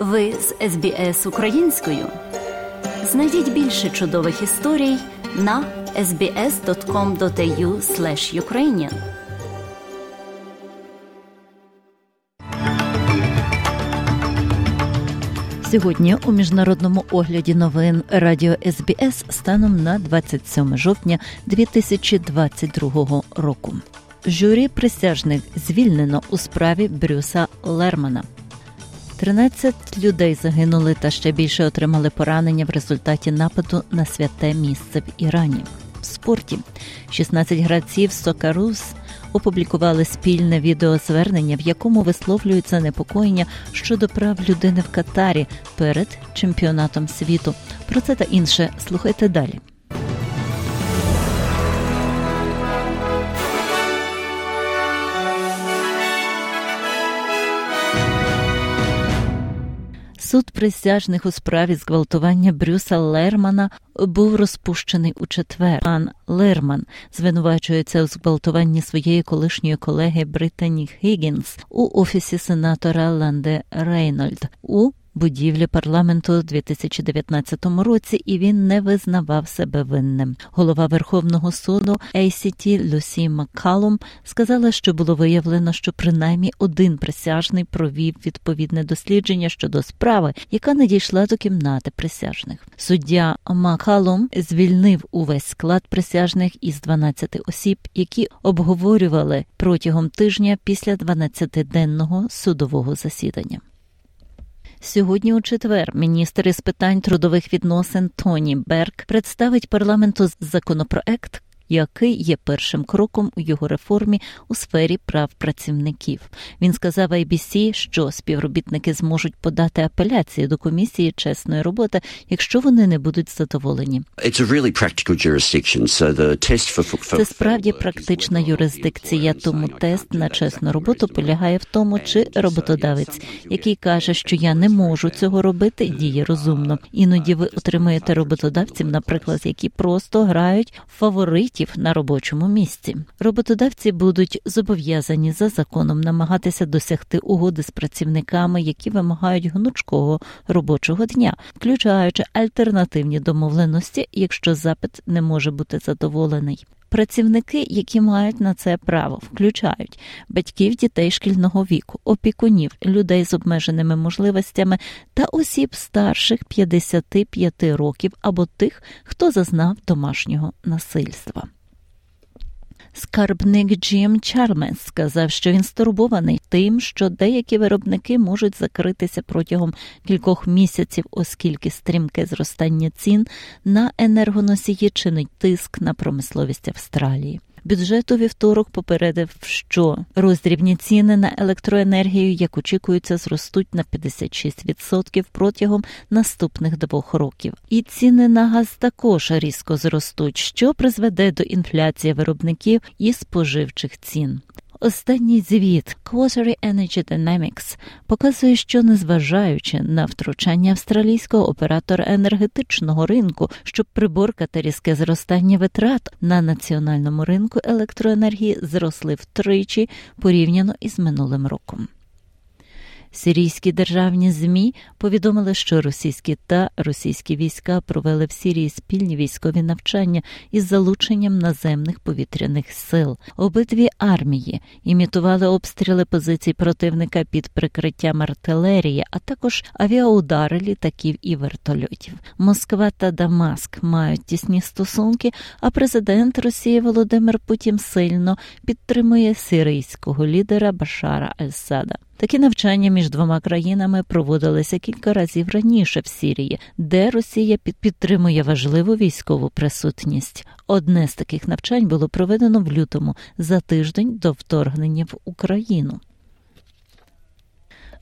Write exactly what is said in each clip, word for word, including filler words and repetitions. Ви з ес бі ес українською. Знайдіть більше чудових історій на ес бі ес крапка ком крапка ей ю слеш Ukrainian. Сьогодні у міжнародному огляді новин Радіо ес бі ес станом на двадцять сьоме жовтня дві тисячі двадцять другого року. Журі присяжних звільнено у справі Брюса Лермана. тринадцять людей загинули та ще більше отримали поранення в результаті нападу на святе місце в Ірані. В спорті шістнадцять гравців Соккероос опублікували спільне відеозвернення, в якому висловлюється непокоєння щодо прав людини в Катарі перед чемпіонатом світу. Про це та інше слухайте далі. Суд присяжних у справі зґвалтування Брюса Лермана був розпущений у четвер. Пан Лерман звинувачується у зґвалтуванні своєї колишньої колеги Бритні Хіггінс у офісі сенатора Ланде Рейнольд у будівлі парламенту у дві тисячі дев'ятнадцятому році, і він не визнавав себе винним. Голова Верховного суду ей сі ті Люсі Макалум сказала, що було виявлено, що принаймні один присяжний провів відповідне дослідження щодо справи, яка не дійшла до кімнати присяжних. Суддя Макалум звільнив увесь склад присяжних із дванадцяти осіб, які обговорювали протягом тижня після дванадцятиденного судового засідання. Сьогодні у четвер міністр із питань трудових відносин Тоні Берк представить парламенту законопроект, який є першим кроком у його реформі у сфері прав працівників. Він сказав ей бі сі, що співробітники зможуть подати апеляції до комісії чесної роботи, якщо вони не будуть задоволені. Це справді практична юрисдикція, тому тест на чесну роботу полягає в тому, чи роботодавець, який каже, що я не можу цього робити, діє розумно. Іноді ви отримуєте роботодавців, наприклад, які просто грають фаворитів на робочому місці. Роботодавці будуть зобов'язані за законом намагатися досягти угоди з працівниками, які вимагають гнучкого робочого дня, включаючи альтернативні домовленості, якщо запит не може бути задоволений. Працівники, які мають на це право, включають батьків дітей шкільного віку, опікунів, людей з обмеженими можливостями та осіб старших п'ятдесяти п'яти років або тих, хто зазнав домашнього насильства. Скарбник Джим Чармерс сказав, що він стурбований тим, що деякі виробники можуть закритися протягом кількох місяців, оскільки стрімке зростання цін на енергоносії чинить тиск на промисловість Австралії. Бюджет у вівторок попередив, що роздрібні ціни на електроенергію, як очікується, зростуть на п'ятдесят шість відсотків протягом наступних двох років. І ціни на газ також різко зростуть, що призведе до інфляції виробників і споживчих цін. Останній звіт Quarterly Energy Dynamics показує, що незважаючи на втручання австралійського оператора енергетичного ринку, щоб приборкати різке зростання витрат на національному ринку електроенергії, зросли втричі порівняно із минулим роком. Сирійські державні ЗМІ повідомили, що російські та російські війська провели в Сирії спільні військові навчання із залученням наземних повітряних сил. Обидві армії імітували обстріли позицій противника під прикриттям артилерії, а також авіаудари літаків і вертольотів. Москва та Дамаск мають тісні стосунки, а президент Росії Володимир Путін сильно підтримує сирійського лідера Башара Аль-Сада. Такі навчання між двома країнами проводилися кілька разів раніше в Сирії, де Росія підтримує важливу військову присутність. Одне з таких навчань було проведено в лютому, за тиждень до вторгнення в Україну.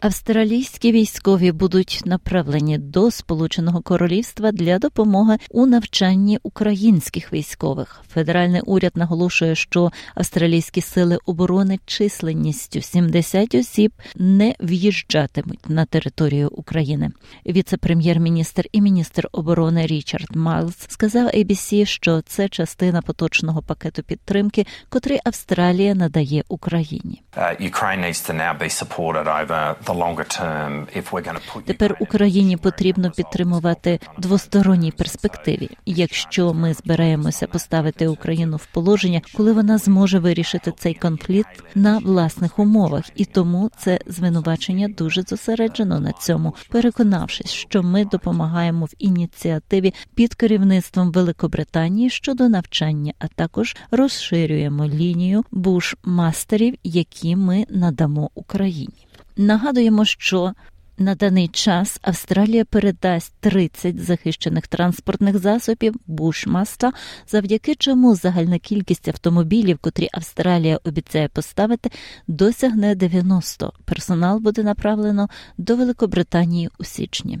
Австралійські військові будуть направлені до Сполученого Королівства для допомоги у навчанні українських військових. Федеральний уряд наголошує, що австралійські сили оборони численністю сімдесят осіб не в'їжджатимуть на територію України. Віце-прем'єр-міністр і міністр оборони Річард Марles сказав ей бі сі, що це частина поточного пакету підтримки, котрий Австралія надає Україні. Uh, Тепер Україні потрібно підтримувати двосторонній перспективі. Якщо ми збираємося поставити Україну в положення, коли вона зможе вирішити цей конфлікт на власних умовах, і тому це звинувачення дуже зосереджено на цьому, переконавшись, що ми допомагаємо в ініціативі під керівництвом Великобританії щодо навчання, а також розширюємо лінію бушмастерів, які ми надамо Україні. Нагадуємо, що на даний час Австралія передасть тридцять захищених транспортних засобів Bushmasta, завдяки чому загальна кількість автомобілів, котрі Австралія обіцяє поставити, досягне дев'яносто. Персонал буде направлено до Великобританії у січні.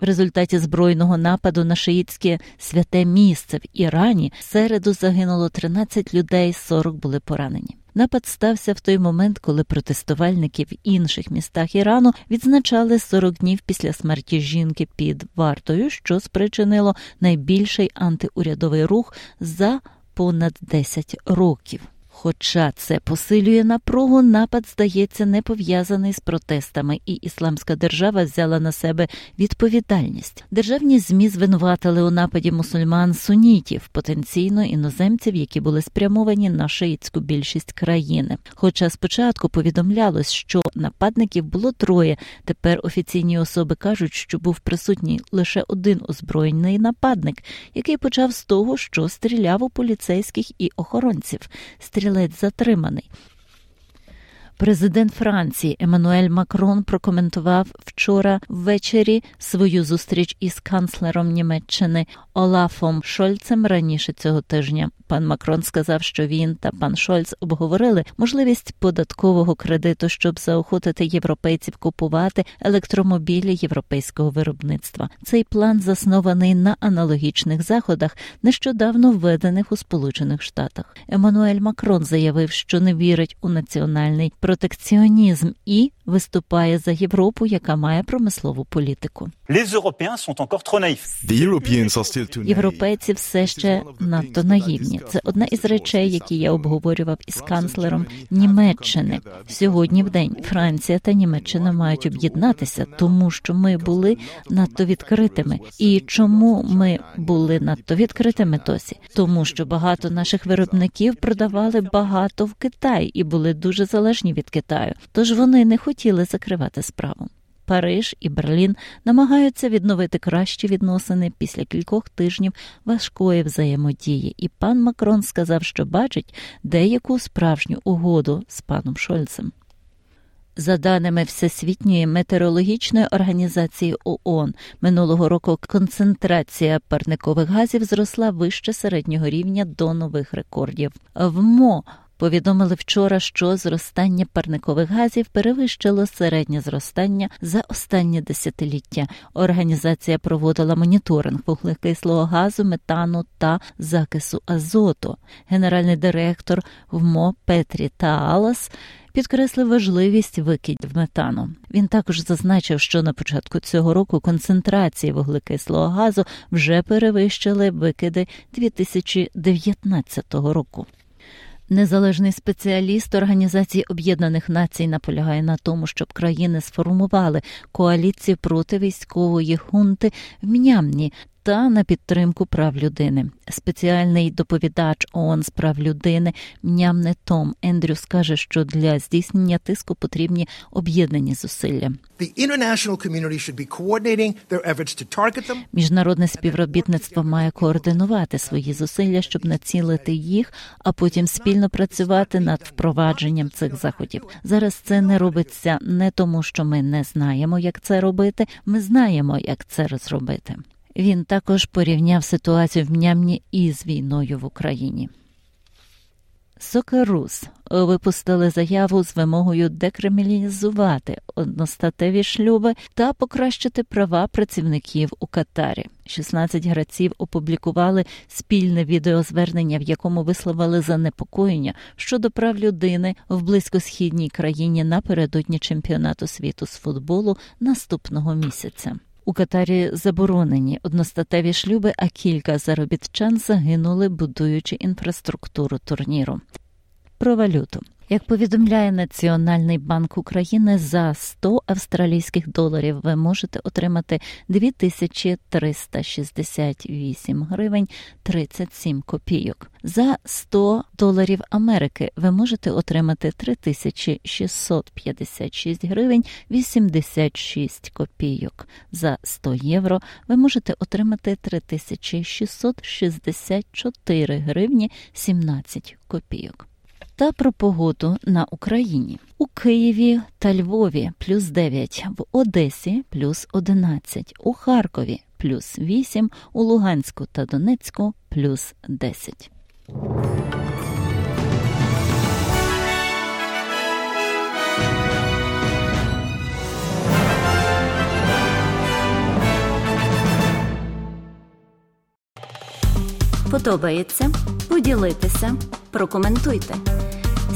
В результаті збройного нападу на шиїтське святе місце в Ірані в середу загинуло тринадцять людей, сорок були поранені. Напад стався в той момент, коли протестувальники в інших містах Ірану відзначали сорок днів після смерті жінки під вартою, що спричинило найбільший антиурядовий рух за понад десять років. Хоча це посилює напругу, напад, здається, не пов'язаний з протестами, і Ісламська держава взяла на себе відповідальність. Державні ЗМІ звинуватили у нападі мусульман-сунітів, потенційно іноземців, які були спрямовані на шиїтську більшість країни. Хоча спочатку повідомлялось, що нападників було троє, тепер офіційні особи кажуть, що був присутній лише один озброєний нападник, який почав з того, що стріляв у поліцейських і охоронців. Стрілець затриманий. Президент Франції Еммануель Макрон прокоментував вчора ввечері свою зустріч із канцлером Німеччини Олафом Шольцем раніше цього тижня. Пан Макрон сказав, що він та пан Шольц обговорили можливість податкового кредиту, щоб заохотити європейців купувати електромобілі європейського виробництва. Цей план заснований на аналогічних заходах, нещодавно введених у Сполучених Штатах. Еммануель Макрон заявив, що не вірить у національний протекціонізм і виступає за Європу, яка має промислову політику. Європейці все ще надто наївні. Це одна із речей, які я обговорював із канцлером Німеччини. Сьогодні в день Франція та Німеччина мають об'єднатися, тому що ми були надто відкритими. І чому ми були надто відкритими досі? Тому що багато наших виробників продавали багато в Китай і були дуже залежні від Китаю. Тож вони не хотіли закривати справу. Париж і Берлін намагаються відновити кращі відносини після кількох тижнів важкої взаємодії. І пан Макрон сказав, що бачить деяку справжню угоду з паном Шольцем. За даними Всесвітньої метеорологічної організації ООН, минулого року концентрація парникових газів зросла вище середнього рівня до нових рекордів. ВМО – повідомили вчора, що зростання парникових газів перевищило середнє зростання за останні десятиліття. Організація проводила моніторинг вуглекислого газу, метану та закису азоту. Генеральний директор ВМО Петтрі Таалас підкреслив важливість викидів метану. Він також зазначив, що на початку цього року концентрації вуглекислого газу вже перевищили викиди дві тисячі дев'ятнадцятого року. Незалежний спеціаліст Організації Об'єднаних Націй наполягає на тому, щоб країни сформували коаліцію проти військової хунти в М'янмі та на підтримку прав людини. Спеціальний доповідач ООН з прав людини Myat Noe Tun Andrews каже, що для здійснення тиску потрібні об'єднані зусилля. Міжнародне співробітництво має координувати свої зусилля, щоб націлити їх, а потім спільно працювати над впровадженням цих заходів. Зараз це не робиться не тому, що ми не знаємо, як це робити, ми знаємо, як це розробити. Він також порівняв ситуацію в М'янмі із війною в Україні. Соккероос випустили заяву з вимогою декриміналізувати одностатеві шлюби та покращити права працівників у Катарі. шістнадцять гравців опублікували спільне відеозвернення, в якому висловили занепокоєння щодо прав людини в близькосхідній країні напередодні чемпіонату світу з футболу наступного місяця. У Катарі заборонені одностатеві шлюби, а кілька заробітчан загинули, будуючи інфраструктуру турніру. про валюту. Як повідомляє Національний банк України, за сто австралійських доларів ви можете отримати дві тисячі триста шістдесят вісім гривень тридцять сім копійок. За сто доларів Америки ви можете отримати три тисячі шістсот п'ятдесят шість гривень вісімдесят шість копійок. За сто євро ви можете отримати три тисячі шістсот шістдесят чотири гривні сімнадцять копійок. Та про погоду на Україні. У Києві та Львові – плюс дев'ять, в Одесі – плюс одинадцять, у Харкові – плюс вісім, у Луганську та Донецьку – плюс десять. Подобається? Поділіться, прокоментуйте.